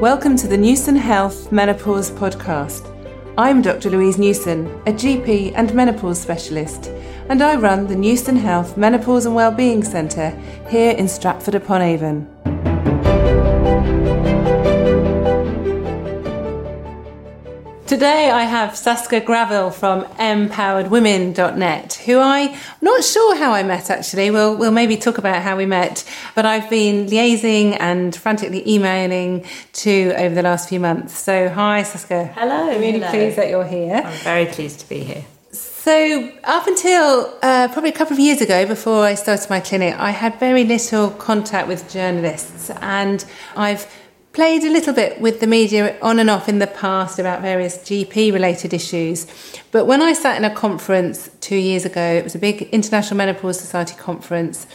Welcome to the Newson Health Menopause Podcast. I'm Dr Louise Newson, a GP and menopause specialist, and I run the Newson Health Menopause and Wellbeing Centre here in Stratford-upon-Avon. Today I have Saska Graville from MPoweredWomen.net, who I'm not sure how I met actually. We'll maybe talk about how we met, but I've been liaising and frantically emailing to over the last few months. So hi Saska. Hello. Really pleased that you're here. I'm very pleased to be here. So up until probably a couple of years ago, before I started my clinic, I had very little contact with journalists, and I've played a little bit with the media on and off in the past about various GP-related issues. But when I sat in a conference 2 years ago, it was a big International Menopause Society conference,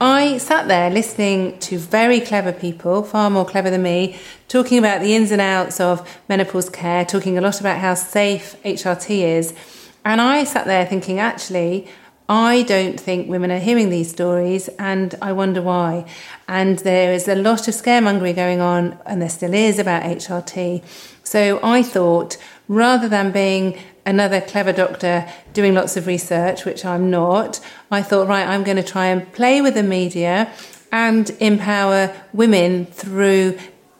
I sat there listening to very clever people, far more clever than me, talking about the ins and outs of menopause care, talking a lot about how safe HRT is. And I sat there thinking, actually, I don't think women are hearing these stories, and I wonder why. And there is a lot of scaremongering going on, and there still is, about HRT. So I thought, rather than being another clever doctor doing lots of research, which I'm not, I thought, right, I'm going to try and play with the media and empower women through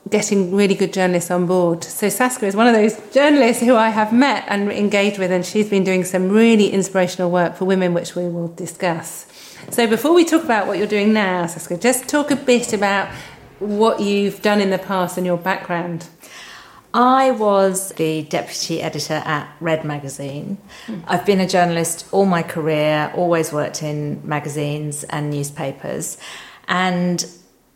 getting really good journalists on board. So Saska is one of those journalists who I have met and engaged with, and she's been doing some really inspirational work for women, which we will discuss. So before we talk about what you're doing now, Saska, just talk a bit about what you've done in the past and your background. I was the deputy editor at Red Magazine. I've been a journalist all my career, always worked in magazines and newspapers, and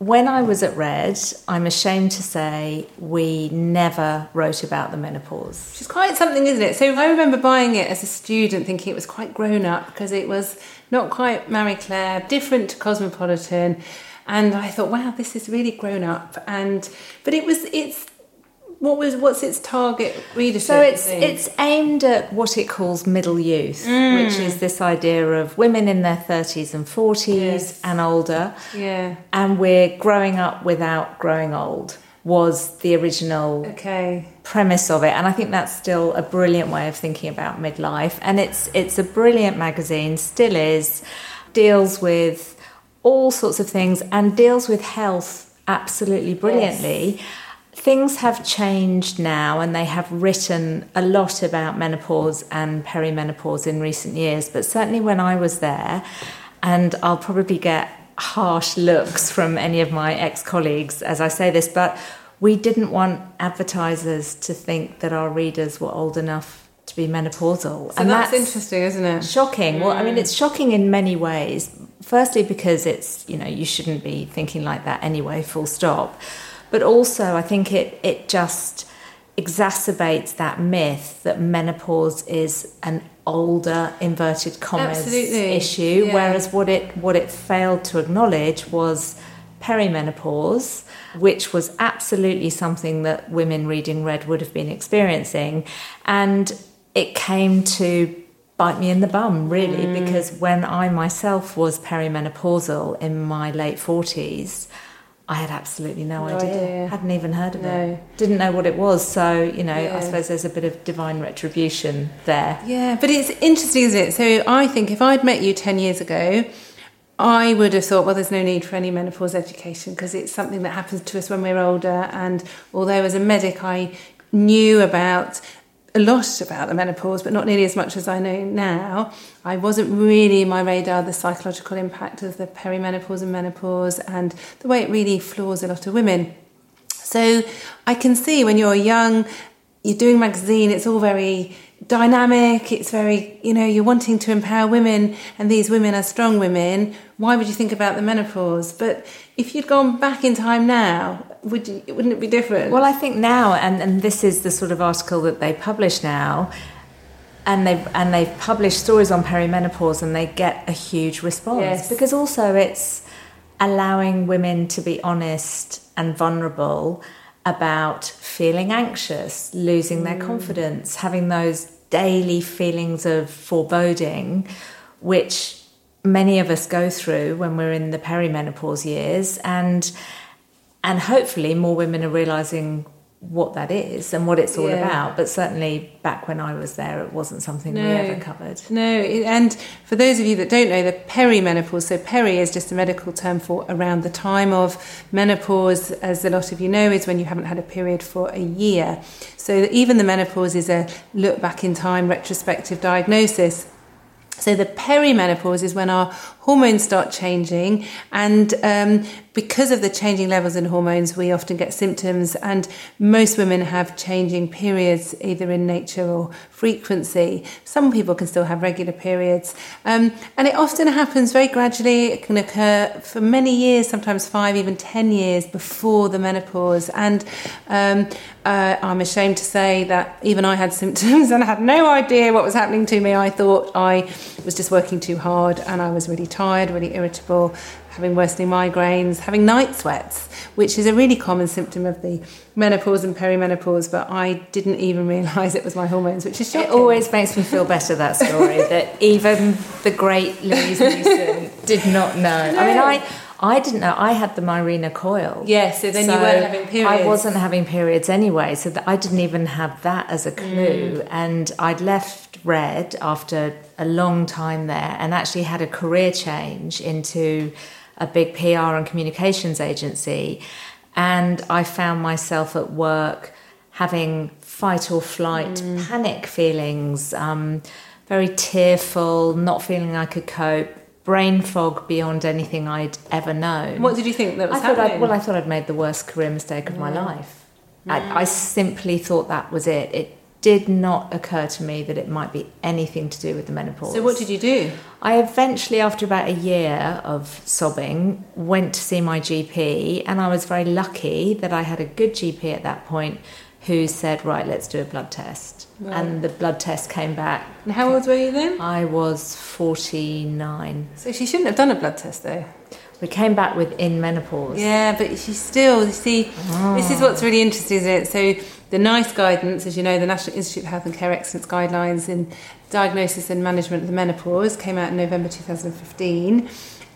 when I was at Red, I'm ashamed to say we never wrote about the menopause. Which is quite something, isn't it? So I remember buying it as a student thinking it was quite grown up because it was not quite Marie Claire, different to Cosmopolitan. And I thought, wow, this is really grown up. What's its target readership? So it's aimed at what it calls middle youth, which is this idea of women in their 30s and 40s and older. Yeah. And we're growing up without growing old was the original premise of it. And I think that's still a brilliant way of thinking about midlife. And it's a brilliant magazine, still is, deals with all sorts of things and deals with health absolutely brilliantly. Yes. Things have changed now, and they have written a lot about menopause and perimenopause in recent years, but certainly when I was there, and I'll probably get harsh looks from any of my ex-colleagues as I say this, but we didn't want advertisers to think that our readers were old enough to be menopausal. So and that's interesting, isn't it? Shocking. Well, I mean, it's shocking in many ways. Firstly, because it's, you know, you shouldn't be thinking like that anyway, full stop. But also, I think it just exacerbates that myth that menopause is an older, inverted commas, issue, whereas what it failed to acknowledge was perimenopause, which was absolutely something that women reading Red would have been experiencing. And it came to bite me in the bum, really, because when I myself was perimenopausal in my late 40s, I had absolutely no idea. Hadn't even heard of it. Didn't know what it was. So, you know, I suppose there's a bit of divine retribution there. Yeah, but it's interesting, isn't it? So I think if I'd met you 10 years ago, I would have thought, well, there's no need for any menopause education because it's something that happens to us when we're older. And although as a medic, I knew about a lot about the menopause, but not nearly as much as I know now. I wasn't really in my radar the psychological impact of the perimenopause and menopause and the way it really floors a lot of women. So I can see when you're young, you're doing magazine, it's all very dynamic, it's very, you know, you're wanting to empower women, and these women are strong women. Why would you think about the menopause? But if you'd gone back in time now, wouldn't it be different? Well, I think now, and this is the sort of article that they publish now, and they've published stories on perimenopause, and they get a huge response. Yes. Because also it's allowing women to be honest and vulnerable about feeling anxious, losing their confidence, having those daily feelings of foreboding, which many of us go through when we're in the perimenopause years. And And hopefully more women are realising what that is and what it's all about. But certainly back when I was there, it wasn't something we ever covered. No, and for those of you that don't know, the perimenopause, so peri is just a medical term for around the time of menopause, as a lot of you know, is when you haven't had a period for a year. So even the menopause is a look back in time, retrospective diagnosis. So the perimenopause is when our hormones start changing, and because of the changing levels in hormones, we often get symptoms, and most women have changing periods, either in nature or frequency. Some people can still have regular periods, and it often happens very gradually. It can occur for many years, sometimes 5, even 10 years before the menopause, and I'm ashamed to say that even I had symptoms and I had no idea what was happening to me. I thought I was just working too hard and I was really tired, really irritable, having worsening migraines, having night sweats, which is a really common symptom of the menopause and perimenopause, but I didn't even realise it was my hormones, which is shocking. It always makes me feel better, that story, that even the great Louise Newson did not know. No. I mean, I didn't know. I had the Mirena coil. Yes, yeah, so then you weren't having periods. I wasn't having periods anyway, so that I didn't even have that as a clue. And I'd left Red after a long time there and actually had a career change into a big PR and communications agency. And I found myself at work having fight or flight, panic feelings, very tearful, not feeling I could cope. Brain fog beyond anything I'd ever known. What did you think that was happening? I thought I'd made the worst career mistake of my life. I simply thought that was it. It did not occur to me that it might be anything to do with the menopause. So what did you do? I eventually, after about a year of sobbing, went to see my GP, and I was very lucky that I had a good GP at that point who said, right, let's do a blood test. Right. And the blood test came back. And how old were you then? I was 49. So she shouldn't have done a blood test, though. We came back within menopause. Yeah, but she still, you see, this is what's really interesting, isn't it? So the NICE guidance, as you know, the National Institute for Health and Care Excellence guidelines in diagnosis and management of the menopause came out in November 2015.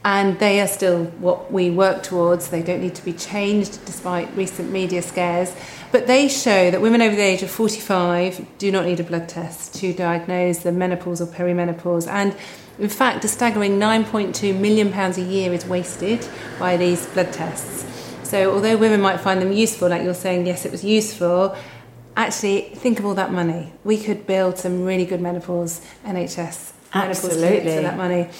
And they are still what we work towards. They don't need to be changed despite recent media scares. But they show that women over the age of 45 do not need a blood test to diagnose the menopause or perimenopause. And in fact, a staggering £9.2 million a year is wasted by these blood tests. So although women might find them useful, like you're saying, yes, it was useful, actually, think of all that money. We could build some really good menopause NHS menopause for that money.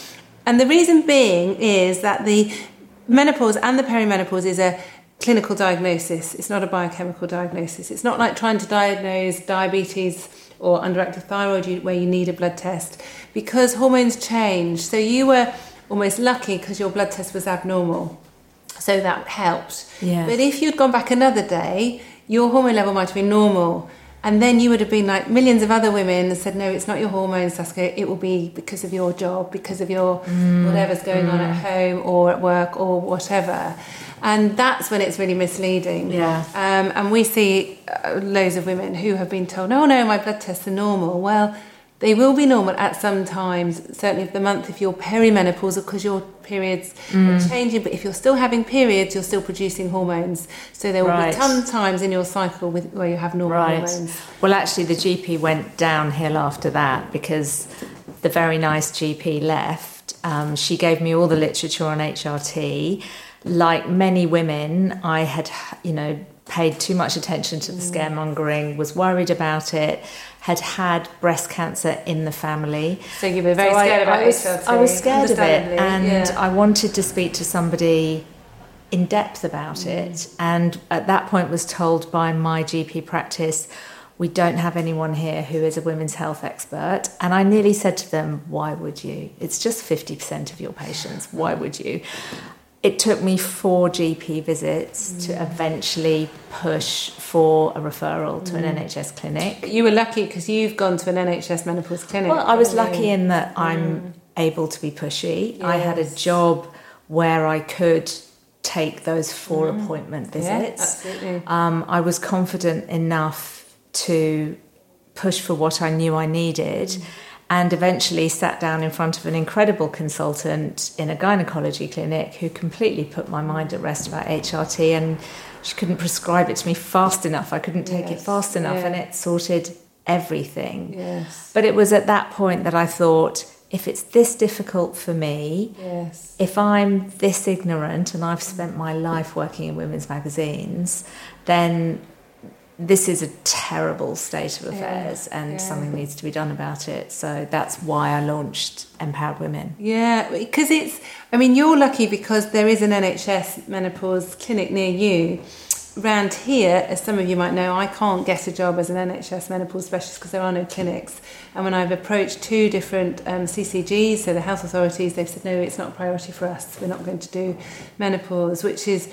And the reason being is that the menopause and the perimenopause is a clinical diagnosis. It's not a biochemical diagnosis. It's not like trying to diagnose diabetes or underactive thyroid where you need a blood test, because hormones change. So you were almost lucky because your blood test was abnormal. So that helped. Yes. But if you'd gone back another day, your hormone level might have been normal. And then you would have been like millions of other women and said, no, it's not your hormones, Saska, it will be because of your job, because of your whatever's going on at home or at work or whatever. And that's when it's really misleading. Yeah. And we see loads of women who have been told, oh, no, my blood tests are normal. Well, they will be normal at some times, certainly of the month if you're perimenopausal, because your periods are changing. But if you're still having periods, you're still producing hormones. So there will be some times in your cycle where you have normal hormones. Well, actually, the GP went downhill after that because the very nice GP left. She gave me all the literature on HRT. Like many women, I had, paid too much attention to the scaremongering, was worried about it, had breast cancer in the family. So you were very scared about HRT. I was scared of it, and I wanted to speak to somebody in depth about it, and at that point was told by my GP practice, we don't have anyone here who is a women's health expert. And I nearly said to them, why would you? It's just 50% of your patients, why would you? It took me 4 GP visits to eventually push for a referral to an NHS clinic. You were lucky because you've gone to an NHS menopause clinic. Well, I was lucky in that I'm able to be pushy. Yes. I had a job where I could take those 4 appointment visits. Yeah, absolutely. I was confident enough to push for what I knew I needed. and eventually sat down in front of an incredible consultant in a gynaecology clinic who completely put my mind at rest about HRT, and she couldn't prescribe it to me fast enough. I couldn't take it fast enough, and it sorted everything. Yes. But it was at that point that I thought, if it's this difficult for me, if I'm this ignorant and I've spent my life working in women's magazines, then this is a terrible state of affairs and something needs to be done about it. So that's why I launched Empowered Women. Yeah, because it's, I mean, you're lucky because there is an NHS menopause clinic near you. Round here, as some of you might know, I can't get a job as an NHS menopause specialist because there are no clinics. And when I've approached two different CCGs, so the health authorities, they've said, no, it's not a priority for us. We're not going to do menopause, which is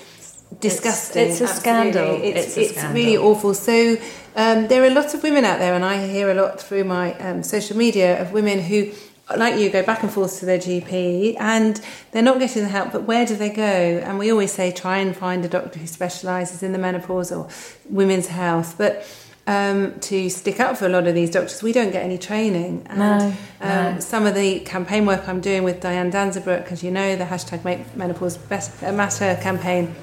disgusting. It's a scandal. It's really awful. So there are a lot of women out there, and I hear a lot through my social media of women who, like you, go back and forth to their GP and they're not getting the help, but where do they go? And we always say try and find a doctor who specialises in the menopause or women's health, but to stick up for a lot of these doctors, we don't get any training. And some of the campaign work I'm doing with Diane Danzebrink, as you know, the hashtag Make Menopause Matter campaign,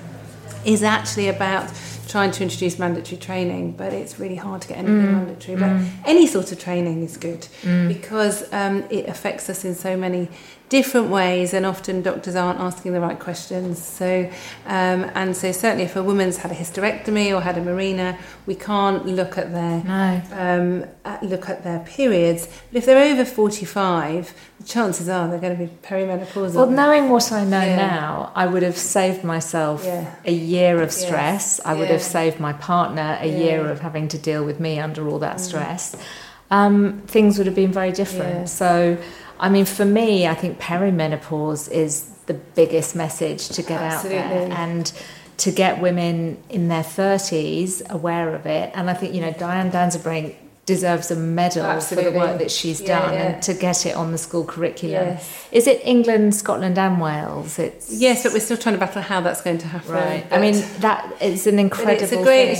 is actually about trying to introduce mandatory training, but it's really hard to get anything mandatory. But any sort of training is good because it affects us in so many different ways, and often doctors aren't asking the right questions. So, and so certainly if a woman's had a hysterectomy or had a Mirena, we can't look at their look at their periods. But if they're over 45, the chances are they're going to be perimenopausal. Well, knowing what I know now, I would have saved myself a year of stress. I would have saved my partner a year of having to deal with me under all that stress. Things would have been very different. So, I mean, for me, I think perimenopause is the biggest message to get out there and to get women in their 30s aware of it. And I think, you know, Diane Danzebrink deserves a medal for the work that she's done and to get it on the school curriculum. Is it England, Scotland and Wales? It's but we're still trying to battle how that's going to happen. I mean, that it's an incredible thing. It's a great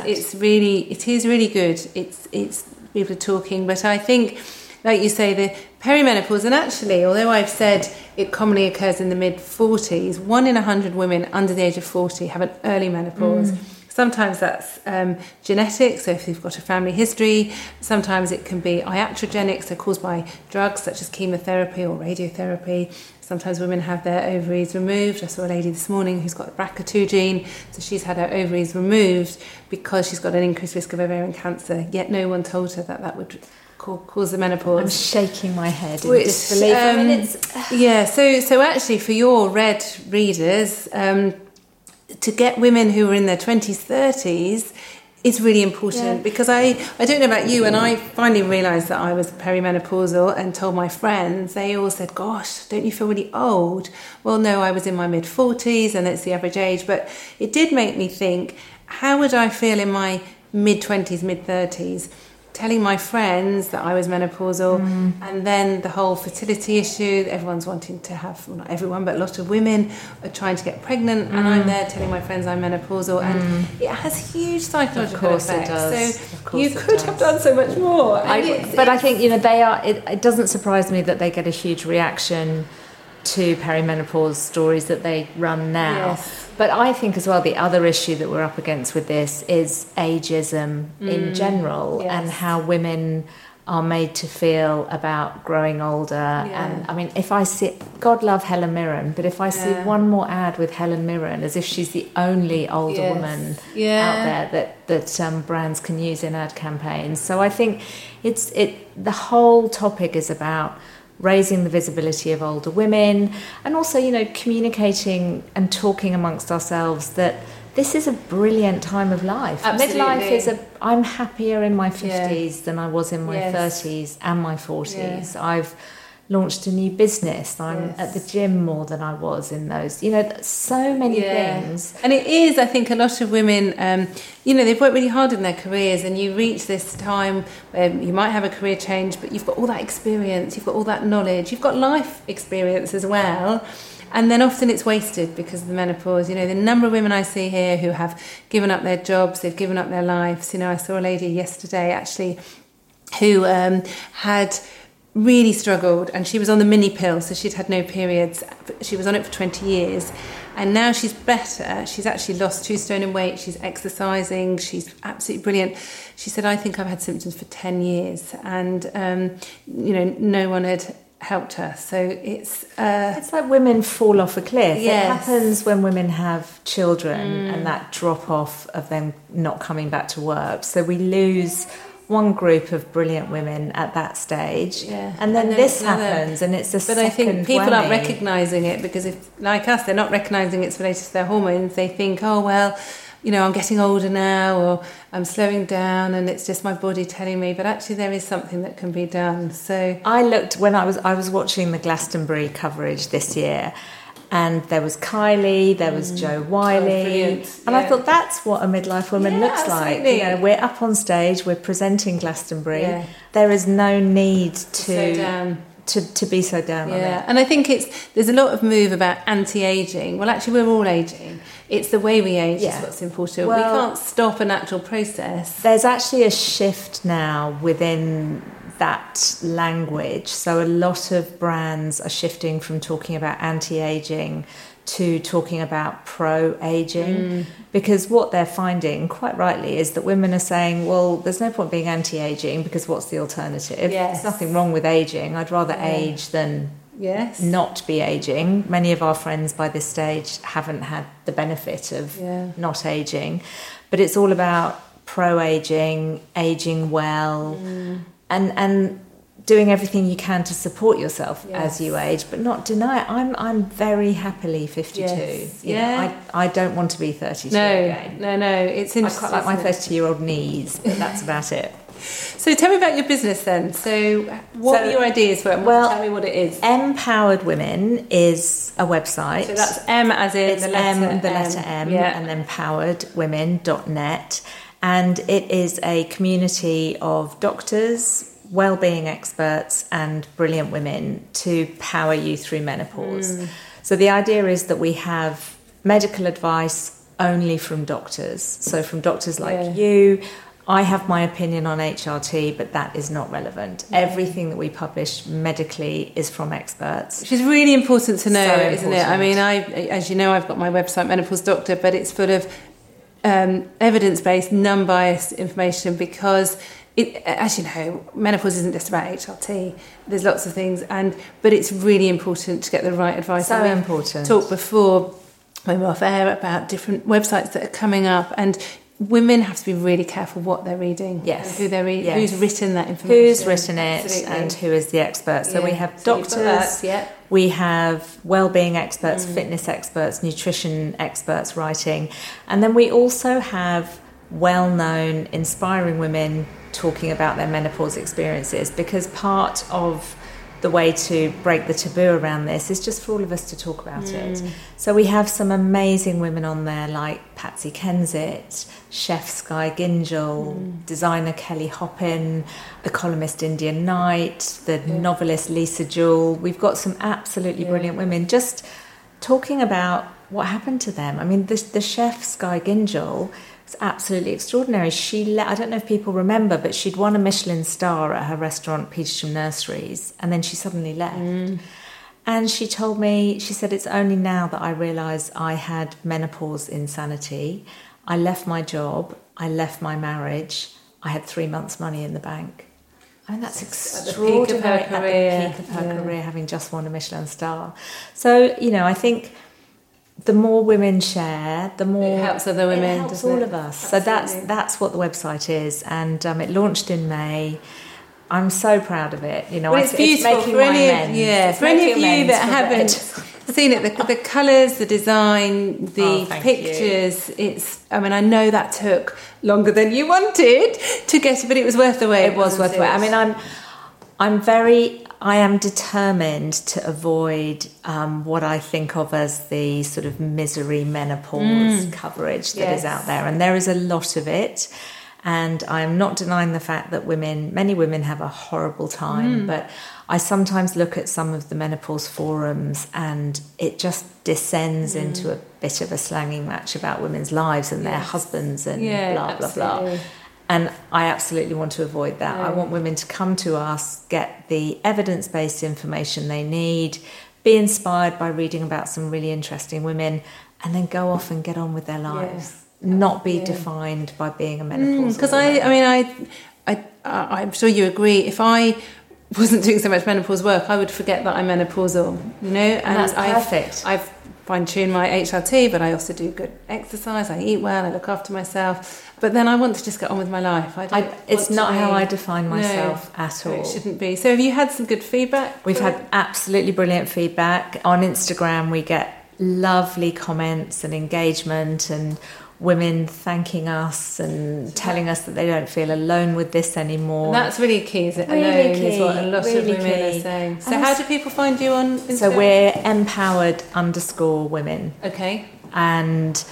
achievement. It is really good. It's people are talking, but I think, like you say, the perimenopause, and actually, although I've said it commonly occurs in the mid-40s, 1 in 100 women under the age of 40 have an early menopause. Sometimes that's genetic, so if you've got a family history. Sometimes it can be iatrogenic, so caused by drugs such as chemotherapy or radiotherapy. Sometimes women have their ovaries removed. I saw a lady this morning who's got a BRCA2 gene, so she's had her ovaries removed because she's got an increased risk of ovarian cancer, yet no one told her that that would cause the menopause. I'm shaking my head in disbelief. I mean, it's... so actually for your Red readers, to get women who are in their 20s, 30s is really important because I don't know about you, and I finally realised that I was perimenopausal and told my friends. They all said, gosh, don't you feel really old? Well, no, I was in my mid-40s and that's the average age, but it did make me think, how would I feel in my mid-20s, mid-30s? Telling my friends that I was menopausal, and then the whole fertility issue, everyone's wanting to have, well, not everyone, but a lot of women are trying to get pregnant, and I'm there telling my friends I'm menopausal, and it has huge psychological effects. So you could have done so much more. But I think, you know, they are. It doesn't surprise me that they get a huge reaction to perimenopause stories that they run now. But I think as well the other issue that we're up against with this is ageism in general and how women are made to feel about growing older. And I mean, if I see, God love Helen Mirren, but if I see one more ad with Helen Mirren as if she's the only older woman out there that brands can use in ad campaigns. So I think the whole topic is about raising the visibility of older women, and also, you know, communicating and talking amongst ourselves that this is a brilliant time of life. Absolutely. Midlife is I'm happier in my 50s than I was in my 30s and my 40s. I've launched a new business. I'm at the gym more than I was in those, you know, so many things. And it is, I think, a lot of women, you know, they've worked really hard in their careers, and you reach this time where you might have a career change, but you've got all that experience, you've got all that knowledge, you've got life experience as well. And then often it's wasted because of the menopause. You know, the number of women I see here who have given up their jobs, they've given up their lives. You know, I saw a lady yesterday, actually, who had really struggled, and she was on the mini pill, so she'd had no periods. She was on it for 20 years, and now she's better. She's actually lost 2 stone in weight. She's exercising. She's absolutely brilliant. She said, I think I've had symptoms for 10 years, and, no one had helped her. So it's like women fall off a cliff. Yes. It happens when women have children and that drop off of them not coming back to work. So we lose one group of brilliant women at that stage, and then this happens, and it's a second whammy. But I think people aren't recognising it, because if, like us, they're not recognising it's related to their hormones. They think, oh, well, I'm getting older now, or I'm slowing down, and it's just my body telling me. But actually, there is something that can be done. So I looked when I was watching the Glastonbury coverage this year, and there was Kylie, there was Jo Wiley, and I thought, that's what a midlife woman looks absolutely. Like. We're up on stage, we're presenting Glastonbury. Yeah. There is no need to be so down on it. And I think there's a lot of move about anti-aging. Well, actually, we're all aging. It's the way we age is what's important. Well, we can't stop a natural process. There's actually a shift now within that language. So a lot of brands are shifting from talking about anti-aging to talking about pro-aging, because what they're finding, quite rightly, is that women are saying, well, there's no point being anti-aging, because what's the alternative? Yes. There's nothing wrong with aging. I'd rather age than not be aging. Many of our friends by this stage haven't had the benefit of not aging. But it's all about pro-aging, aging well, and doing everything you can to support yourself as you age, but not deny it. I'm very happily 52. Yes. I don't want to be 32 again. No. It's interesting. I quite like my 32-year-old knees, but that's about it. So tell me about your business then. So what are your ideas for it? Well, tell me what it is. Empowered Women is a website. So that's M as in the letter M. And then poweredwomen.net. And it is a community of doctors, well-being experts and brilliant women to power you through menopause. So the idea is that we have medical advice only from doctors. So from doctors like you. I have my opinion on HRT, but that is not relevant. Everything that we publish medically is from experts. Which is really important to know, isn't it? I mean, as you know, I've got my website, Menopause Doctor, but it's full of evidence-based, non-biased information, because as you know, menopause isn't just about HRT. There's lots of things, but it's really important to get the right advice. So important. Talked before when we were off air about different websites that are coming up, and women have to be really careful what they're reading. Yes. Who they're reading. Yes. Who's written that information. Who's written it. Absolutely. And who is the expert. So we have doctors. We have well-being experts, fitness experts, nutrition experts writing, and then we also have well-known, inspiring women talking about their menopause experiences, because part of the way to break the taboo around this is just for all of us to talk about it. So we have some amazing women on there like Patsy Kensit, chef Skye Gyngell, designer Kelly Hoppen, the columnist India Knight, the novelist Lisa Jewell. We've got some absolutely brilliant women just talking about what happened to them. I mean, the chef Skye Gyngell, it's absolutely extraordinary. I don't know if people remember, but she'd won a Michelin star at her restaurant, Petersham Nurseries, and then she suddenly left. And she told me, she said, it's only now that I realise I had menopause insanity. I left my job. I left my marriage. I had 3 months' money in the bank. I mean, that's extraordinary. At the peak of her career, having just won a Michelin star. So, I think the more women share, the more it helps other women. It helps all of us. Absolutely. So that's what the website is, and it launched in May. I'm so proud of it. Well, it's beautiful. It's making my amends. Yeah, for any of you that haven't seen it, the colours, the design, the pictures. You. It's. I mean, I know that took longer than you wanted to get, but it was worth the wait. It was worth the wait. I mean, I am determined to avoid what I think of as the sort of misery menopause coverage that is out there. And there is a lot of it. And I am not denying the fact that many women have a horrible time. But I sometimes look at some of the menopause forums and it just descends into a bit of a slanging match about women's lives and their husbands and blah, blah, blah. And I absolutely want to avoid that. I want women to come to us, get the evidence-based information they need, be inspired by reading about some really interesting women, and then go off and get on with their lives. Not be defined by being a menopause. Because I'm sure you agree, if I wasn't doing so much menopause work, I would forget that I'm menopausal, you know? And that's perfect. I've fine-tuned my HRT, but I also do good exercise, I eat well, I look after myself. But then I want to just get on with my life. It's not how I define myself at all. It shouldn't be. So have you had some good feedback? We've had absolutely brilliant feedback. On Instagram, we get lovely comments and engagement and women thanking us and telling us that they don't feel alone with this anymore. And that's really key, is it? Really alone key, is what a lot of women are saying. So how do people find you on Instagram? So we're empowered_women. Okay. And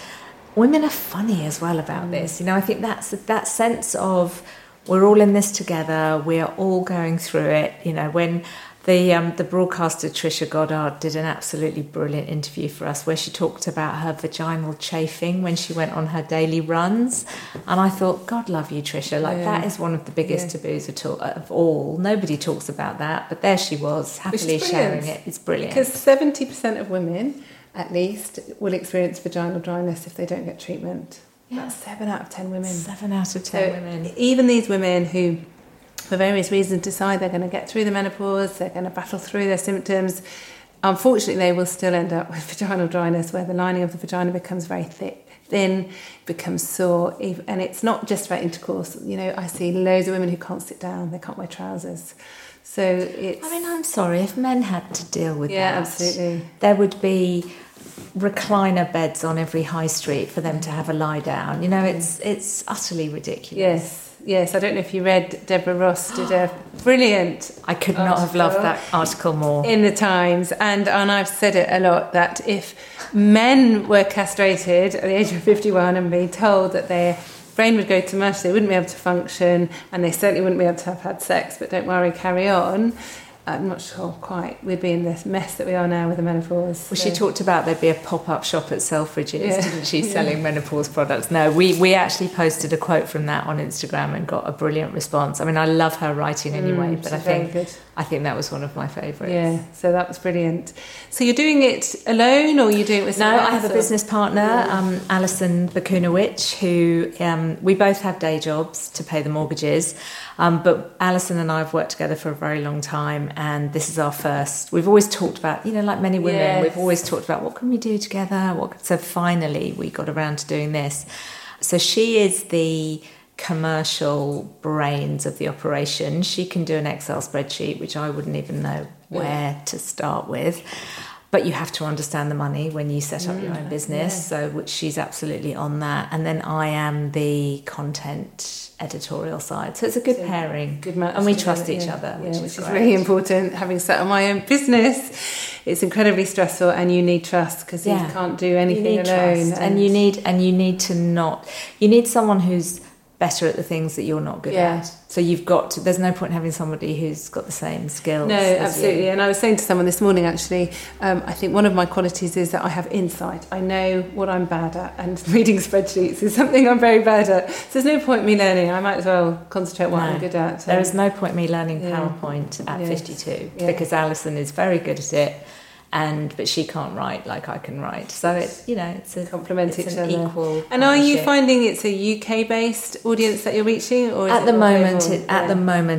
women are funny as well about this. You know, I think that's that sense of we're all in this together, we are all going through it. You know, when the broadcaster Trisha Goddard did an absolutely brilliant interview for us where she talked about her vaginal chafing when she went on her daily runs. And I thought, God love you, Trisha. Like, that is one of the biggest taboos of all. Nobody talks about that. But there she was, happily sharing it. It's brilliant. Because 70% of women, at least, will experience vaginal dryness if they don't get treatment. Yeah. That's 7 out of 10 women. 7 out of 10 women. Even these women who, for various reasons, decide they're going to get through the menopause, they're going to battle through their symptoms, unfortunately they will still end up with vaginal dryness where the lining of the vagina becomes very thin, becomes sore. And it's not just about intercourse. You know, I see loads of women who can't sit down, they can't wear trousers. So it's... I mean, I'm sorry, if men had to deal with that, absolutely, there would be recliner beds on every high street for them to have a lie down. You know, it's utterly ridiculous. Yes, I don't know if you read, Deborah Ross did a brilliant I could not have loved that article more. In the Times, and I've said it a lot, that if men were castrated at the age of 51 and being told that their brain would go to mush, they wouldn't be able to function, and they certainly wouldn't be able to have had sex, but don't worry, carry on. I'm not sure quite we'd be in this mess that we are now with the menopause. Well, so. She talked about there'd be a pop-up shop at Selfridges, didn't she, selling menopause products. No, we actually posted a quote from that on Instagram and got a brilliant response. I mean, I love her writing anyway, but I think that was one of my favourites. Yeah, so that was brilliant. So you're doing it alone or you do it with someone else? No, I have a business partner, Alison Bakunowicz, who we both have day jobs to pay the mortgages, but Alison and I have worked together for a very long time. And this is our first. We've always talked about, you know, like many women, we've always talked about what can we do together. So finally, we got around to doing this. So she is the commercial brains of the operation. She can do an Excel spreadsheet, which I wouldn't even know where to start with. But you have to understand the money when you set up your own business. So which she's absolutely on that. And then I am the content editorial side. So it's a good pairing. Good match. And we trust each other, which is really important. Having set up my own business, it's incredibly stressful and you need trust because you can't do anything alone. And you need someone who's better at the things that you're not good at. So there's no point having somebody who's got the same skills. No, absolutely. And I was saying to someone this morning, actually, I think one of my qualities is that I have insight. I know what I'm bad at, and reading spreadsheets is something I'm very bad at. So there's no point me learning. I might as well concentrate what I'm good at. There is no point me learning PowerPoint at 52 because Alison is very good at it. But she can't write like I can write, so it's it's a complement, it's an equal. And are you finding it's a UK based audience that you're reaching, or is at the moment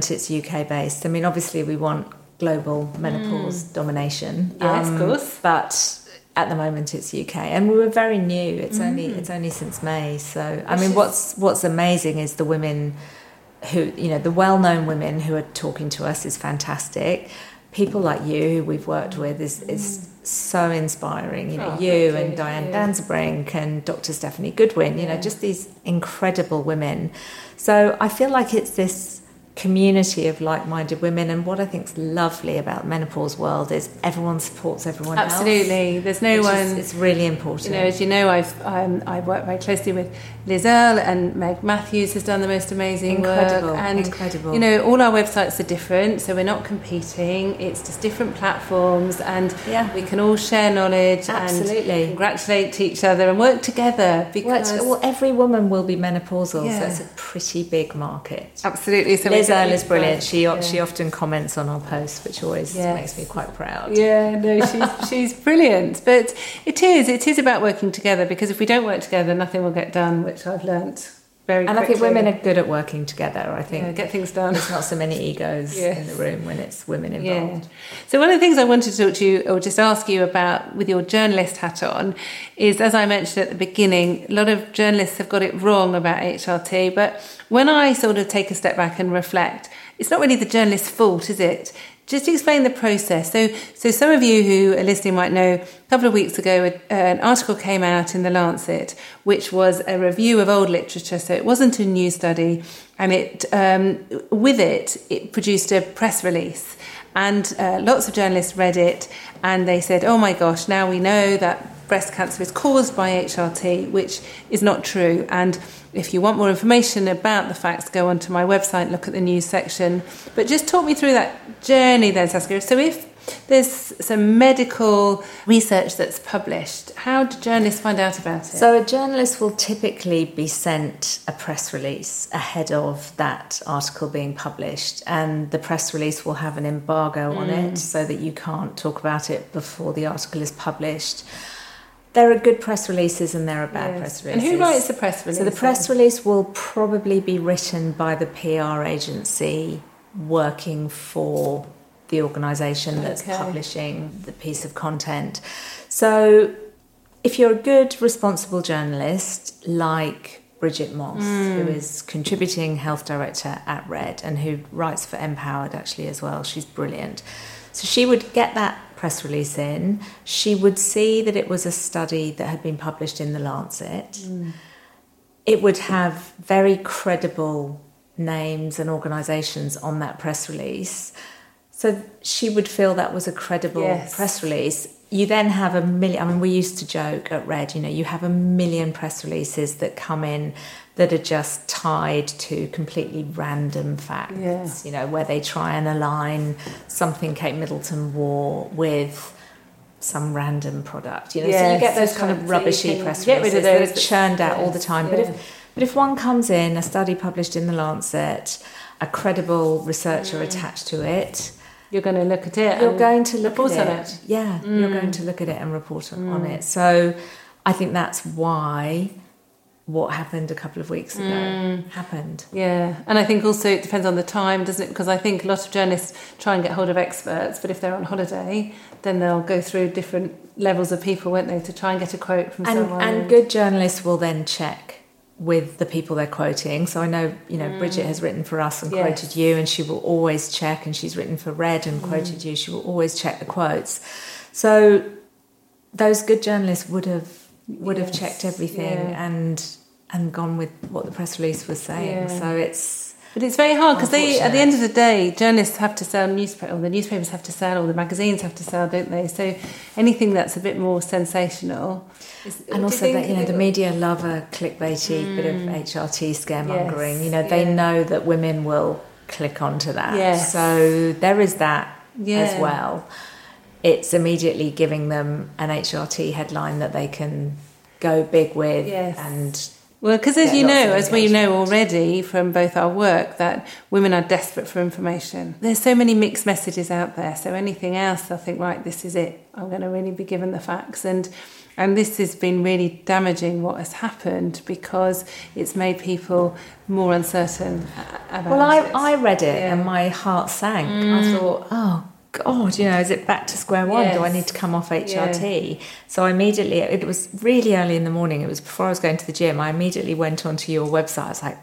it's UK based? I mean, obviously we want global menopause domination, of course, but at the moment it's UK, and we were very new. It's only since May, so I mean, what's amazing is the women who the well-known women who are talking to us is fantastic. People like you, who we've worked with, is so inspiring. You know, you and Diane Danzebrink and Dr. Stephanie Goodwin. You know, just these incredible women. So I feel like it's this community of like-minded women. And what I think is lovely about Menopause World is everyone supports everyone absolutely else, there's no one is, it's really important, you know. As you know, I've worked very closely with Liz Earle, and Meg Matthews has done the most amazing work, and incredible. You know, all our websites are different, so we're not competing, it's just different platforms, and yeah, we can all share knowledge absolutely and congratulate each other and work together, because every woman will be menopausal, yeah. So it's a pretty big market, absolutely. So Liz Earle is brilliant. She often comments on our posts, which always makes me quite proud. Yeah, no, she's brilliant. But it is about working together, because if we don't work together, nothing will get done, which I've learnt very quickly. And I think women are good at working together. I think get things done. There's not so many egos in the room when it's women involved. Yeah. So one of the things I wanted to talk to you, or just ask you about, with your journalist hat on, is, as I mentioned at the beginning, a lot of journalists have got it wrong about HRT, but when I sort of take a step back and reflect, it's not really the journalist's fault, is it? Just to explain the process. So some of you who are listening might know, a couple of weeks ago, an article came out in The Lancet, which was a review of old literature, so it wasn't a new study, and it produced a press release. And lots of journalists read it, and they said, oh my gosh, now we know that breast cancer is caused by HRT, which is not true. And if you want more information about the facts, go onto my website, look at the news section. But just talk me through that journey then, Saska. So if there's some medical research that's published, how do journalists find out about it? So a journalist will typically be sent a press release ahead of that article being published, and the press release will have an embargo on it, so that you can't talk about it before the article is published. There are good press releases and there are bad press releases. And who writes the press release? So the press release will probably be written by the PR agency working for the organisation that's publishing the piece of content. So if you're a good, responsible journalist like Bridget Moss, who is contributing health director at Red and who writes for Empowered actually as well, she's brilliant. So she would get that press release in, she would see that it was a study that had been published in The Lancet. It would have very credible names and organisations on that press release, so she would feel that was a credible press release. You then have a million, I mean, we used to joke at Red, you know, you have a million press releases that come in that are just tied to completely random facts, you know, where they try and align something Kate Middleton wore with some random product, you know, so you get those kind of rubbishy press releases that are churned out all the time. But if one comes in, a study published in The Lancet, a credible researcher attached to it, you're going to look at it. You're going to look at it. Yeah, you're going to look at it and report on it. So I think that's why what happened a couple of weeks ago happened. Yeah, and I think also it depends on the time, doesn't it? Because I think a lot of journalists try and get hold of experts, but if they're on holiday, then they'll go through different levels of people, won't they, to try and get a quote from someone. And good journalists will then check with the people they're quoting. So I know, you know, Bridget has written for us and quoted you, and she will always check, and she's written for Red and quoted you, she will always check the quotes. So those good journalists would have checked everything and gone with what the press release was saying. So it's, but it's very hard, because they, at the end of the day, journalists have to sell newspapers, or the newspapers have to sell, or the magazines have to sell, don't they? So anything that's a bit more sensational. And also that, you know, the media love a clickbaity bit of HRT scaremongering. You know, they know that women will click onto that. Yes. So there is that as well. It's immediately giving them an HRT headline that they can go big with and... Well, because as you know, as we know already from both our work, that women are desperate for information. There's so many mixed messages out there. So anything else, I think, right, this is it. I'm going to really be given the facts. And this has been really damaging what has happened, because it's made people more uncertain about it. I read it and my heart sank. I thought, oh, God, you know, is it back to square one? Yes. Do I need to come off HRT? Yeah. So I immediately, it was really early in the morning, it was before I was going to the gym, I immediately went onto your website. I was like,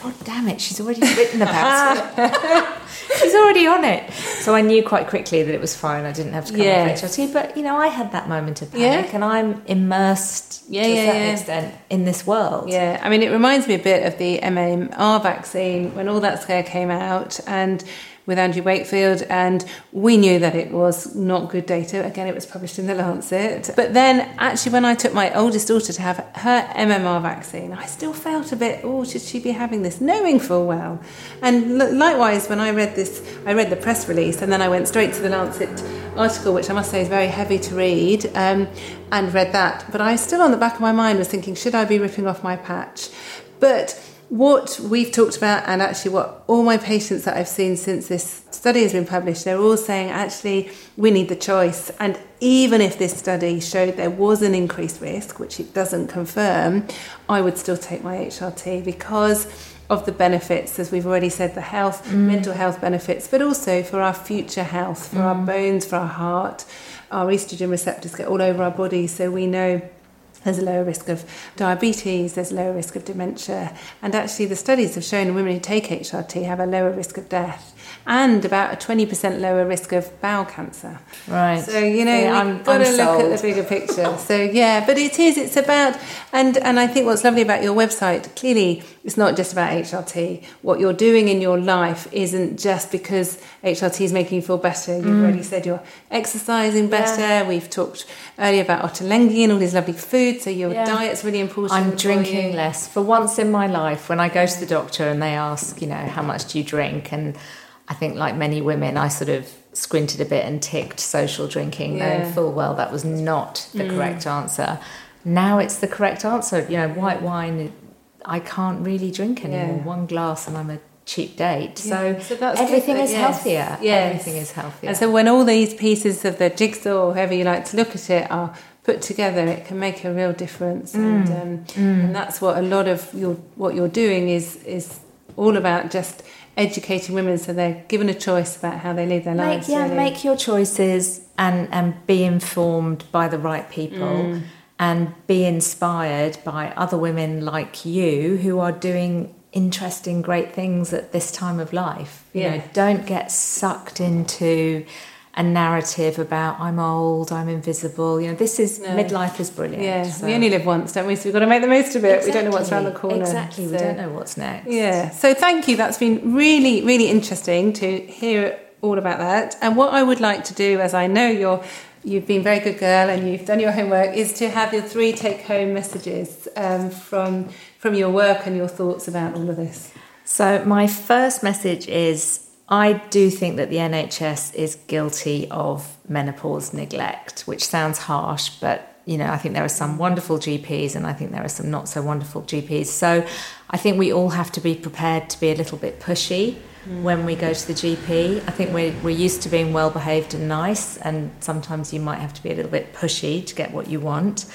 God damn it, she's already written about it. She's already on it. So I knew quite quickly that it was fine. I didn't have to come on HRT. But, you know, I had that moment of panic and I'm immersed to a certain extent in this world. Yeah, I mean, it reminds me a bit of the MMR vaccine when all that scare came out and with Andrew Wakefield, and we knew that it was not good data. Again, it was published in The Lancet. But then, actually, when I took my oldest daughter to have her MMR vaccine, I still felt a bit, should she be having this? Knowing full well. And likewise, when I read this, I read the press release, and then I went straight to The Lancet article, which I must say is very heavy to read, and read that. But I still, on the back of my mind, was thinking, should I be ripping off my patch? But what we've talked about, and actually what all my patients that I've seen since this study has been published, they're all saying, actually, we need the choice. And even if this study showed there was an increased risk, which it doesn't confirm, I would still take my HRT because of the benefits, as we've already said, the health, mental health benefits, but also for our future health, for our bones, for our heart. Our estrogen receptors get all over our body, so we know there's a lower risk of diabetes, there's a lower risk of dementia. And actually the studies have shown women who take HRT have a lower risk of death and about a 20% lower risk of bowel cancer. Right. So, you know, we've got to look at the bigger picture. So, yeah, but it's about, and I think what's lovely about your website, clearly it's not just about HRT. What you're doing in your life isn't just because HRT is making you feel better. You've already said you're exercising better. Yeah. We've talked earlier about Ottolenghi and all these lovely foods, so your diet's really important. I'm drinking less. For once in my life, when I go to the doctor and they ask, you know, how much do you drink? And I think, like many women, I sort of squinted a bit and ticked social drinking, knowing full well that was not the correct answer. Now it's the correct answer. You know, white wine, I can't really drink anymore. Yeah. One glass and I'm a cheap date. Yeah. So everything is healthier. Yes. Everything is healthier. And so when all these pieces of the jigsaw, or however you like to look at it, are put together, it can make a real difference. And that's what a lot of what you're doing is all about, just educating women so they're given a choice about how they live their lives. Make your choices and be informed by the right people and be inspired by other women like you who are doing interesting, great things at this time of life. You know, don't get sucked into a narrative about I'm old, I'm invisible. You know, this is midlife is brilliant. Yeah, so we only live once, don't we? So we've got to make the most of it. Exactly. We don't know what's around the corner. Exactly, so we don't know what's next. Yeah. So thank you. That's been really, really interesting to hear all about that. And what I would like to do, as I know you've been a very good girl and you've done your homework, is to have your 3 take-home messages from your work and your thoughts about all of this. So my first message is, I do think that the NHS is guilty of menopause neglect, which sounds harsh, but, you know, I think there are some wonderful GPs and I think there are some not so wonderful GPs. So I think we all have to be prepared to be a little bit pushy when we go to the GP. I think we're used to being well-behaved and nice, and sometimes you might have to be a little bit pushy to get what you want.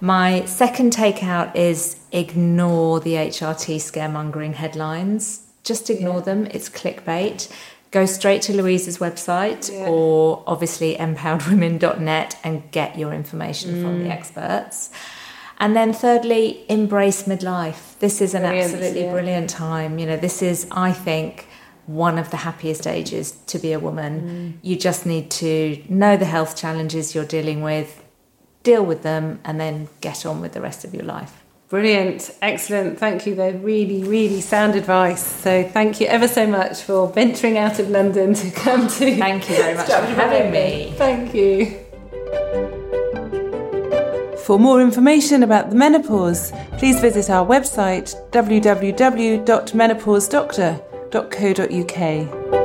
My second takeout is ignore the HRT scaremongering headlines. Just ignore them. It's clickbait. Go straight to Louise's website or obviously empoweredwomen.net and get your information from the experts. And then thirdly, embrace midlife. This is an absolutely brilliant time. You know, this is, I think, one of the happiest ages to be a woman. You just need to know the health challenges you're dealing with, deal with them, and then get on with the rest of your life. Brilliant. Excellent. Thank you. They're really, really sound advice. So thank you ever so much for venturing out of London to come to... Thank you very much for having me. Thank you. For more information about the menopause, please visit our website www.menopausedoctor.co.uk.